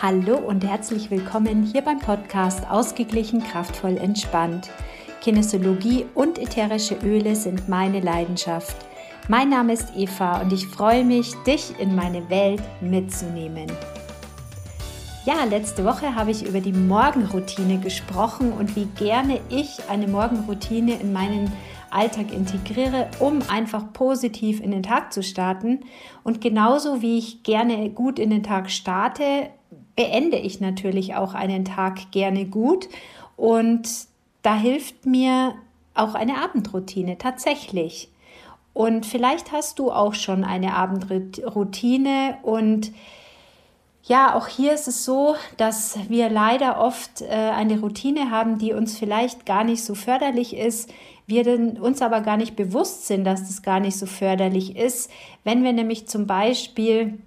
Hallo und herzlich willkommen hier beim Podcast Ausgeglichen, kraftvoll, entspannt. Kinesiologie und ätherische Öle sind meine Leidenschaft. Mein Name ist Eva und ich freue mich, dich in meine Welt mitzunehmen. Ja, letzte Woche habe ich über die Morgenroutine gesprochen und wie gerne ich eine Morgenroutine in meinen Alltag integriere, um einfach positiv in den Tag zu starten. Und genauso wie ich gerne gut in den Tag starte, beende ich natürlich auch einen Tag gerne gut, und da hilft mir auch eine Abendroutine tatsächlich. Und vielleicht hast du auch schon eine Abendroutine, und ja, auch hier ist es so, dass wir leider oft eine Routine haben, die uns vielleicht gar nicht so förderlich ist, wir uns aber gar nicht bewusst sind, dass das gar nicht so förderlich ist. Wenn wir nämlich zum Beispiel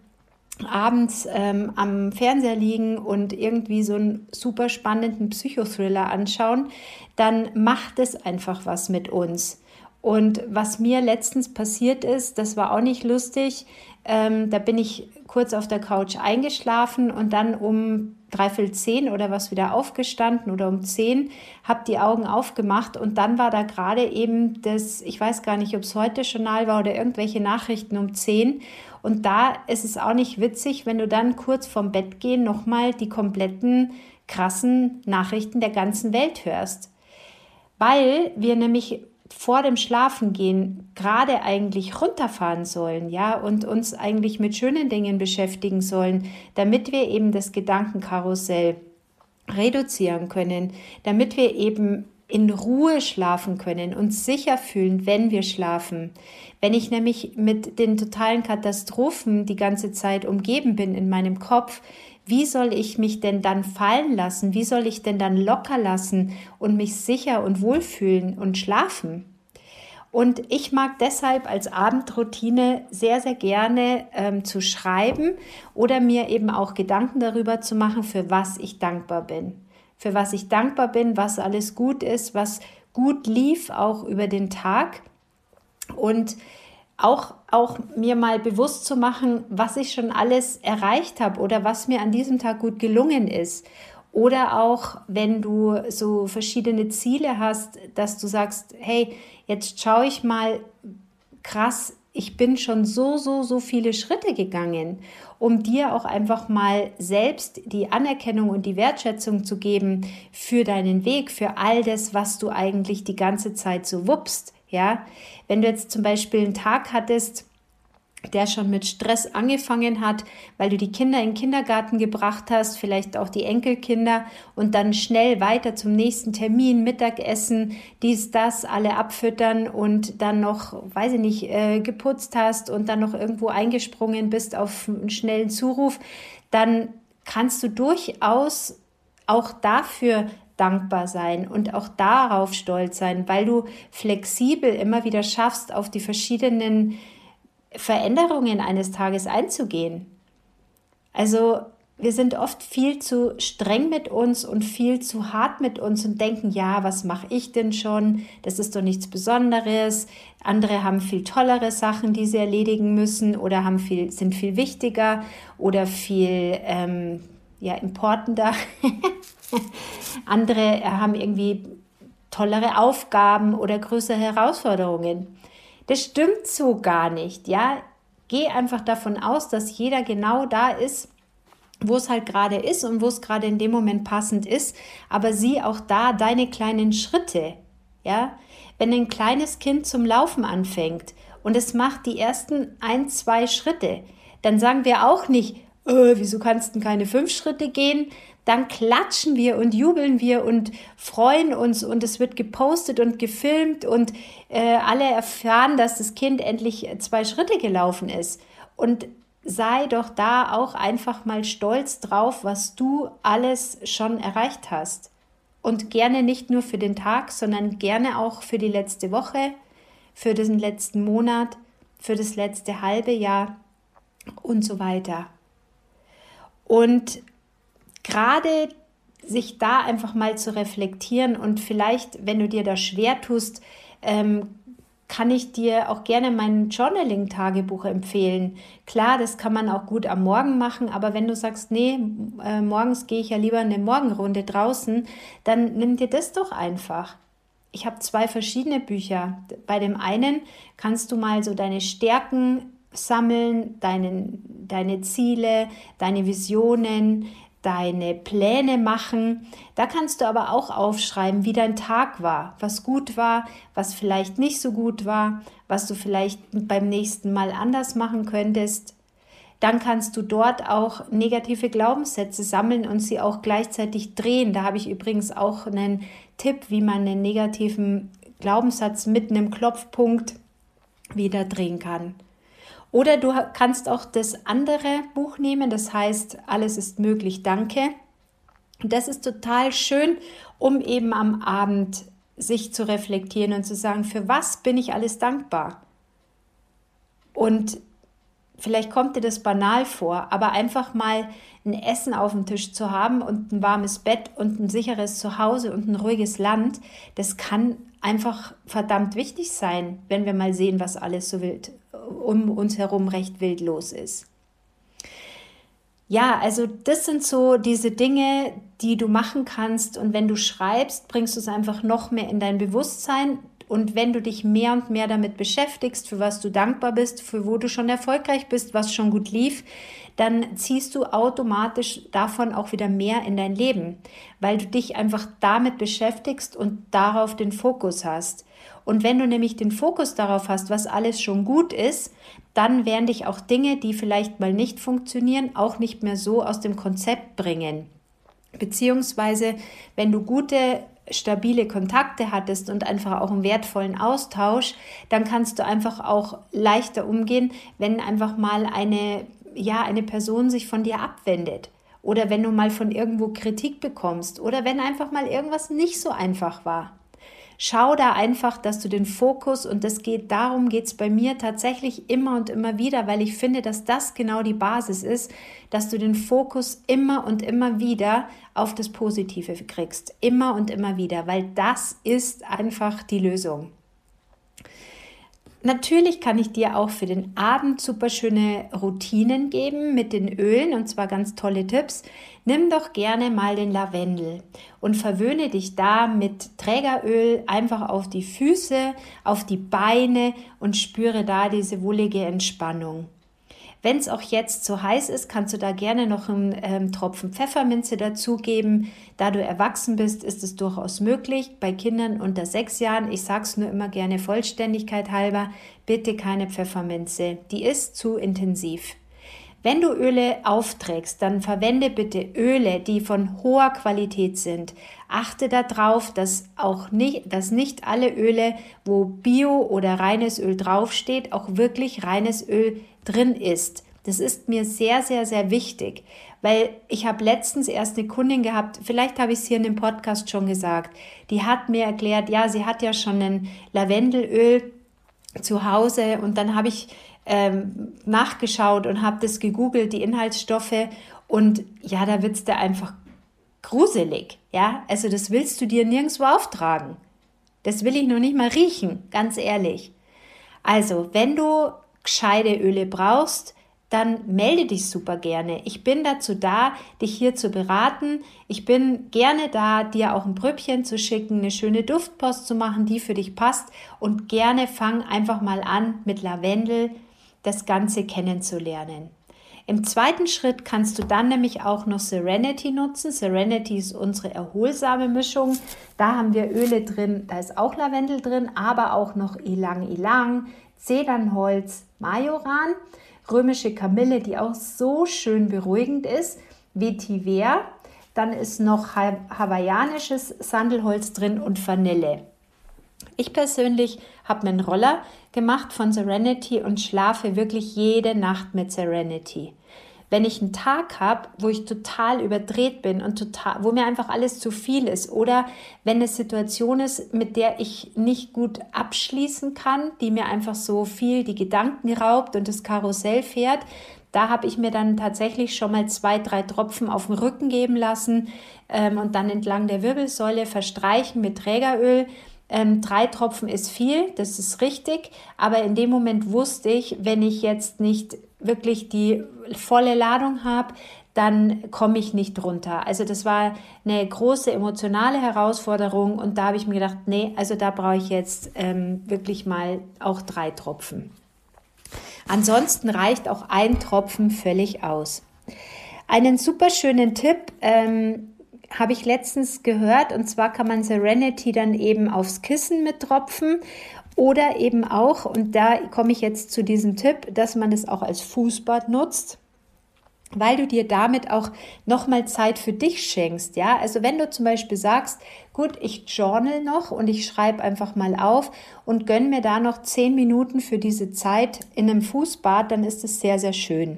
abends am Fernseher liegen und irgendwie so einen super spannenden Psychothriller anschauen, dann macht es einfach was mit uns. Und was mir letztens passiert ist, das war auch nicht lustig, da bin ich kurz auf der Couch eingeschlafen und dann um 9:45 oder was wieder aufgestanden oder um 10, habe die Augen aufgemacht und dann war da gerade eben das, ich weiß gar nicht, ob es heute Journal war oder irgendwelche Nachrichten um 10. Und da ist es auch nicht witzig, wenn du dann kurz vorm Bett gehen nochmal die kompletten krassen Nachrichten der ganzen Welt hörst. Weil wir nämlich vor dem Schlafengehen gerade eigentlich runterfahren sollen, ja, und uns eigentlich mit schönen Dingen beschäftigen sollen, damit wir eben das Gedankenkarussell reduzieren können, damit wir eben in Ruhe schlafen können, uns sicher fühlen, wenn wir schlafen. Wenn ich nämlich mit den totalen Katastrophen die ganze Zeit umgeben bin in meinem Kopf, wie soll ich mich denn dann fallen lassen? Wie soll ich denn dann locker lassen und mich sicher und wohlfühlen und schlafen? Und ich mag deshalb als Abendroutine sehr, sehr gerne zu schreiben oder mir eben auch Gedanken darüber zu machen, für was ich dankbar bin. Für was ich dankbar bin, was alles gut ist, was gut lief auch über den Tag, und auch mir mal bewusst zu machen, was ich schon alles erreicht habe oder was mir an diesem Tag gut gelungen ist. Oder auch, wenn du so verschiedene Ziele hast, dass du sagst, hey, jetzt schaue ich mal, krass, ich bin schon so viele Schritte gegangen, um dir auch einfach mal selbst die Anerkennung und die Wertschätzung zu geben für deinen Weg, für all das, was du eigentlich die ganze Zeit so wuppst. Ja, wenn du jetzt zum Beispiel einen Tag hattest, der schon mit Stress angefangen hat, weil du die Kinder in den Kindergarten gebracht hast, vielleicht auch die Enkelkinder, und dann schnell weiter zum nächsten Termin, Mittagessen, dies, das, alle abfüttern und dann noch, weiß ich nicht, geputzt hast und dann noch irgendwo eingesprungen bist auf einen schnellen Zuruf, dann kannst du durchaus auch dafür dankbar sein und auch darauf stolz sein, weil du flexibel immer wieder schaffst, auf die verschiedenen Veränderungen eines Tages einzugehen. Also wir sind oft viel zu streng mit uns und viel zu hart mit uns und denken, ja, was mache ich denn schon? Das ist doch nichts Besonderes. Andere haben viel tollere Sachen, die sie erledigen müssen, oder sind viel wichtiger oder viel importanter. Andere haben irgendwie tollere Aufgaben oder größere Herausforderungen. Das stimmt so gar nicht, ja. Geh einfach davon aus, dass jeder genau da ist, wo es halt gerade ist und wo es gerade in dem Moment passend ist, aber sieh auch da deine kleinen Schritte, ja. Wenn ein kleines Kind zum Laufen anfängt und es macht die ersten 1, 2 Schritte, dann sagen wir auch nicht, wieso kannst du denn keine 5 Schritte gehen? Dann klatschen wir und jubeln wir und freuen uns, und es wird gepostet und gefilmt und alle erfahren, dass das Kind endlich 2 Schritte gelaufen ist. Und sei doch da auch einfach mal stolz drauf, was du alles schon erreicht hast. Und gerne nicht nur für den Tag, sondern gerne auch für die letzte Woche, für den letzten Monat, für das letzte halbe Jahr und so weiter. Und gerade sich da einfach mal zu reflektieren, und vielleicht, wenn du dir da schwer tust, kann ich dir auch gerne mein Journaling-Tagebuch empfehlen. Klar, das kann man auch gut am Morgen machen, aber wenn du sagst, nee, morgens gehe ich ja lieber eine Morgenrunde draußen, dann nimm dir das doch einfach. Ich habe 2 verschiedene Bücher. Bei dem einen kannst du mal so deine Stärken sammeln, deine Ziele, deine Visionen, deine Pläne machen. Da kannst du aber auch aufschreiben, wie dein Tag war, was gut war, was vielleicht nicht so gut war, was du vielleicht beim nächsten Mal anders machen könntest. Dann kannst du dort auch negative Glaubenssätze sammeln und sie auch gleichzeitig drehen. Da habe ich übrigens auch einen Tipp, wie man einen negativen Glaubenssatz mit einem Klopfpunkt wieder drehen kann. Oder du kannst auch das andere Buch nehmen, das heißt, alles ist möglich, danke. Das ist total schön, um eben am Abend sich zu reflektieren und zu sagen, für was bin ich alles dankbar? Und vielleicht kommt dir das banal vor, aber einfach mal ein Essen auf dem Tisch zu haben und ein warmes Bett und ein sicheres Zuhause und ein ruhiges Land, das kann einfach verdammt wichtig sein, wenn wir mal sehen, was alles so wild um uns herum recht wild los ist. Ja, also das sind so diese Dinge, die du machen kannst, und wenn du schreibst, bringst du es einfach noch mehr in dein Bewusstsein, und wenn du dich mehr und mehr damit beschäftigst, für was du dankbar bist, für wo du schon erfolgreich bist, was schon gut lief, dann ziehst du automatisch davon auch wieder mehr in dein Leben, weil du dich einfach damit beschäftigst und darauf den Fokus hast. Und wenn du nämlich den Fokus darauf hast, was alles schon gut ist, dann werden dich auch Dinge, die vielleicht mal nicht funktionieren, auch nicht mehr so aus dem Konzept bringen. Beziehungsweise, wenn du gute, stabile Kontakte hattest und einfach auch einen wertvollen Austausch, dann kannst du einfach auch leichter umgehen, wenn einfach mal eine Person sich von dir abwendet. Oder wenn du mal von irgendwo Kritik bekommst oder wenn einfach mal irgendwas nicht so einfach war. Schau da einfach, dass du den Fokus, und darum geht es bei mir tatsächlich immer und immer wieder, weil ich finde, dass das genau die Basis ist, dass du den Fokus immer und immer wieder auf das Positive kriegst. Immer und immer wieder, weil das ist einfach die Lösung. Natürlich kann ich dir auch für den Abend super schöne Routinen geben mit den Ölen, und zwar ganz tolle Tipps. Nimm doch gerne mal den Lavendel und verwöhne dich da mit Trägeröl einfach auf die Füße, auf die Beine und spüre da diese wohlige Entspannung. Wenn es auch jetzt so heiß ist, kannst du da gerne noch einen Tropfen Pfefferminze dazugeben. Da du erwachsen bist, ist es durchaus möglich. Bei Kindern unter 6 Jahren, ich sage es nur immer gerne Vollständigkeit halber, bitte keine Pfefferminze, die ist zu intensiv. Wenn du Öle aufträgst, dann verwende bitte Öle, die von hoher Qualität sind. Achte darauf, dass nicht alle Öle, wo Bio oder reines Öl draufsteht, auch wirklich reines Öl drin ist. Das ist mir sehr, sehr, sehr wichtig, weil ich habe letztens erst eine Kundin gehabt, vielleicht habe ich es hier in dem Podcast schon gesagt, die hat mir erklärt, ja, sie hat ja schon ein Lavendelöl zu Hause, und dann habe ich nachgeschaut und habe das gegoogelt, die Inhaltsstoffe, und ja, da wird's da einfach gruselig, ja, also das willst du dir nirgendwo auftragen, das will ich noch nicht mal riechen, ganz ehrlich. Also, wenn du gescheite Öle brauchst, dann melde dich super gerne. Ich bin dazu da, dich hier zu beraten. Ich bin gerne da, dir auch ein Pröbchen zu schicken, eine schöne Duftpost zu machen, die für dich passt, und gerne fang einfach mal an, mit Lavendel das Ganze kennenzulernen. Im zweiten Schritt kannst du dann nämlich auch noch Serenity nutzen. Serenity ist unsere erholsame Mischung. Da haben wir Öle drin, da ist auch Lavendel drin, aber auch noch Ylang-Ylang, Zedernholz, Majoran, römische Kamille, die auch so schön beruhigend ist, Vetiver, dann ist noch hawaiianisches Sandelholz drin und Vanille. Ich persönlich habe mir einen Roller gemacht von Serenity und schlafe wirklich jede Nacht mit Serenity. Wenn ich einen Tag habe, wo ich total überdreht bin und wo mir einfach alles zu viel ist, oder wenn eine Situation ist, mit der ich nicht gut abschließen kann, die mir einfach so viel die Gedanken raubt und das Karussell fährt, da habe ich mir dann tatsächlich schon mal 2, 3 Tropfen auf den Rücken geben lassen und dann entlang der Wirbelsäule verstreichen mit Trägeröl. 3 Tropfen ist viel, das ist richtig, aber in dem Moment wusste ich, wenn ich jetzt nicht wirklich die volle Ladung habe, dann komme ich nicht runter. Also das war eine große emotionale Herausforderung und da habe ich mir gedacht, nee, also da brauche ich jetzt wirklich mal auch 3 Tropfen. Ansonsten reicht auch ein Tropfen völlig aus. Einen super schönen Tipp habe ich letztens gehört, und zwar kann man Serenity dann eben aufs Kissen mit tropfen oder eben auch, und da komme ich jetzt zu diesem Tipp, dass man das auch als Fußbad nutzt, weil du dir damit auch nochmal Zeit für dich schenkst, ja. Also wenn du zum Beispiel sagst, gut, ich journal noch und ich schreibe einfach mal auf und gönne mir da noch 10 Minuten für diese Zeit in einem Fußbad, dann ist es sehr, sehr schön.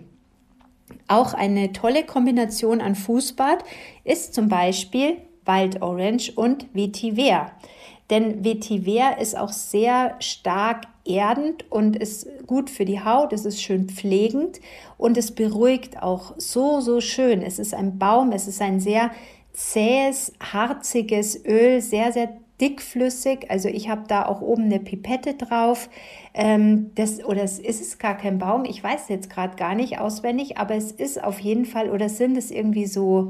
Auch eine tolle Kombination an Fußbad ist zum Beispiel Waldorange und Vetiver. Denn Vetiver ist auch sehr stark erdend und ist gut für die Haut, es ist schön pflegend und es beruhigt auch so, so schön. Es ist ein Baum, es ist ein sehr zähes, harziges Öl, sehr, sehr dickflüssig. Also ich habe da auch oben eine Pipette drauf. Oder es ist gar kein Baum, ich weiß jetzt gerade gar nicht auswendig, aber es ist auf jeden Fall, oder sind es irgendwie so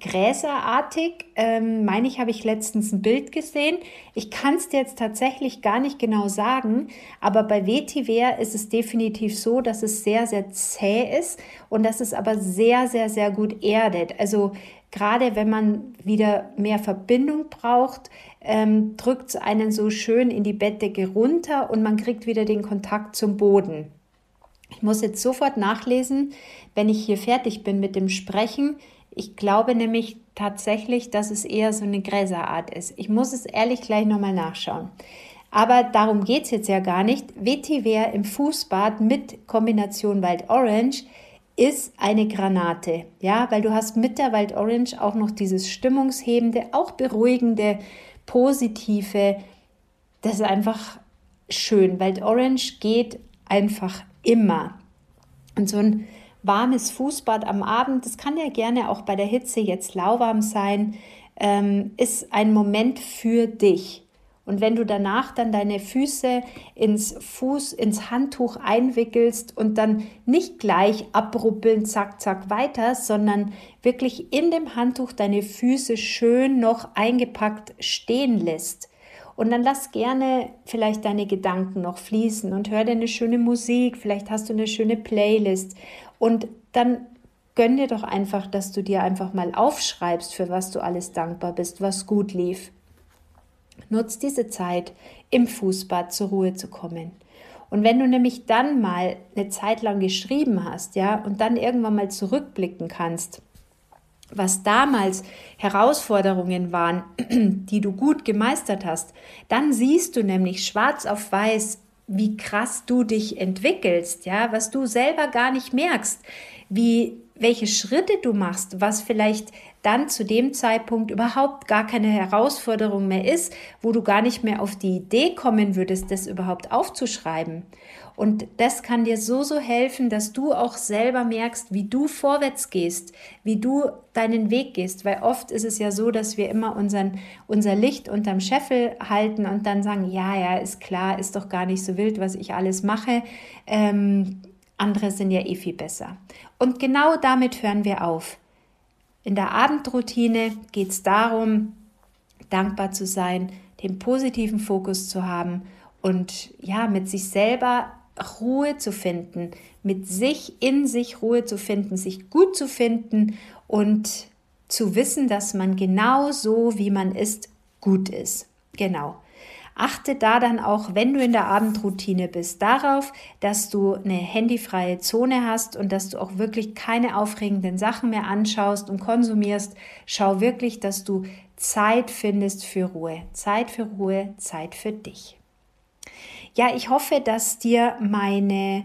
gräserartig, meine ich, habe ich letztens ein Bild gesehen. Ich kann es dir jetzt tatsächlich gar nicht genau sagen, aber bei Vetiver ist es definitiv so, dass es sehr, sehr zäh ist und dass es aber sehr, sehr, sehr gut erdet. Also gerade wenn man wieder mehr Verbindung braucht, drückt es einen so schön in die Bettdecke runter und man kriegt wieder den Kontakt zum Boden. Ich muss jetzt sofort nachlesen, wenn ich hier fertig bin mit dem Sprechen. Ich glaube nämlich tatsächlich, dass es eher so eine Gräserart ist. Ich muss es ehrlich gleich nochmal nachschauen. Aber darum geht es jetzt ja gar nicht. Vetiver im Fußbad mit Kombination Waldorange ist eine Granate. Ja, weil du hast mit der Waldorange auch noch dieses stimmungshebende, auch beruhigende, positive. Das ist einfach schön. Waldorange geht einfach immer. Und so ein warmes Fußbad am Abend, das kann ja gerne auch bei der Hitze jetzt lauwarm sein, ist ein Moment für dich. Und wenn du danach dann deine Füße ins Handtuch einwickelst und dann nicht gleich abrubbeln, zack, zack, weiter, sondern wirklich in dem Handtuch deine Füße schön noch eingepackt stehen lässt. Und dann lass gerne vielleicht deine Gedanken noch fließen und hör dir eine schöne Musik, vielleicht hast du eine schöne Playlist. Und dann gönn dir doch einfach, dass du dir einfach mal aufschreibst, für was du alles dankbar bist, was gut lief. Nutz diese Zeit, im Fußbad zur Ruhe zu kommen. Und wenn du nämlich dann mal eine Zeit lang geschrieben hast, ja, und dann irgendwann mal zurückblicken kannst, was damals Herausforderungen waren, die du gut gemeistert hast, dann siehst du nämlich schwarz auf weiß, wie krass du dich entwickelst, ja, was du selber gar nicht merkst, welche Schritte du machst, was vielleicht dann zu dem Zeitpunkt überhaupt gar keine Herausforderung mehr ist, wo du gar nicht mehr auf die Idee kommen würdest, das überhaupt aufzuschreiben. Und das kann dir so, so helfen, dass du auch selber merkst, wie du vorwärts gehst, wie du deinen Weg gehst. Weil oft ist es ja so, dass wir immer unser Licht unterm Scheffel halten und dann sagen, ja, ist klar, ist doch gar nicht so wild, was ich alles mache. Andere sind ja eh viel besser. Und genau damit hören wir auf. In der Abendroutine geht es darum, dankbar zu sein, den positiven Fokus zu haben und ja, mit sich selber Ruhe zu finden, mit sich in sich Ruhe zu finden, sich gut zu finden und zu wissen, dass man genau so, wie man ist, gut ist. Genau. Achte da dann auch, wenn du in der Abendroutine bist, darauf, dass du eine handyfreie Zone hast und dass du auch wirklich keine aufregenden Sachen mehr anschaust und konsumierst. Schau wirklich, dass du Zeit findest für Ruhe. Zeit für Ruhe, Zeit für dich. Ja, ich hoffe, dass dir meine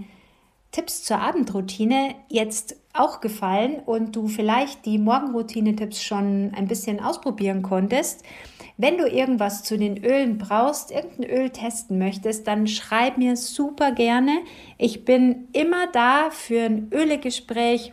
Tipps zur Abendroutine jetzt auch gefallen und du vielleicht die Morgenroutine-Tipps schon ein bisschen ausprobieren konntest. Wenn du irgendwas zu den Ölen brauchst, irgendein Öl testen möchtest, dann schreib mir super gerne. Ich bin immer da für ein Ölegespräch.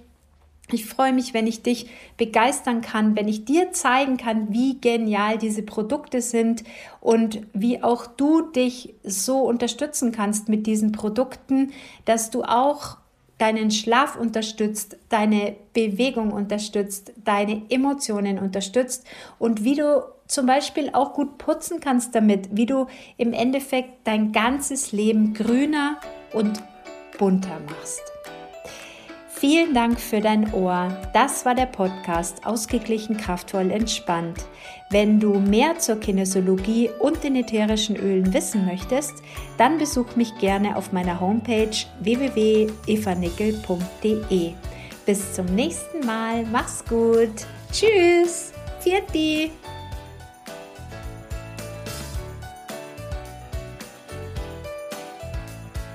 Ich freue mich, wenn ich dich begeistern kann, wenn ich dir zeigen kann, wie genial diese Produkte sind und wie auch du dich so unterstützen kannst mit diesen Produkten, dass du auch deinen Schlaf unterstützt, deine Bewegung unterstützt, deine Emotionen unterstützt und wie du zum Beispiel auch gut putzen kannst damit, wie du im Endeffekt dein ganzes Leben grüner und bunter machst. Vielen Dank für dein Ohr. Das war der Podcast Ausgeglichen, kraftvoll, entspannt. Wenn du mehr zur Kinesiologie und den ätherischen Ölen wissen möchtest, dann besuch mich gerne auf meiner Homepage www.evanickel.de. Bis zum nächsten Mal. Mach's gut. Tschüss. Pfiat.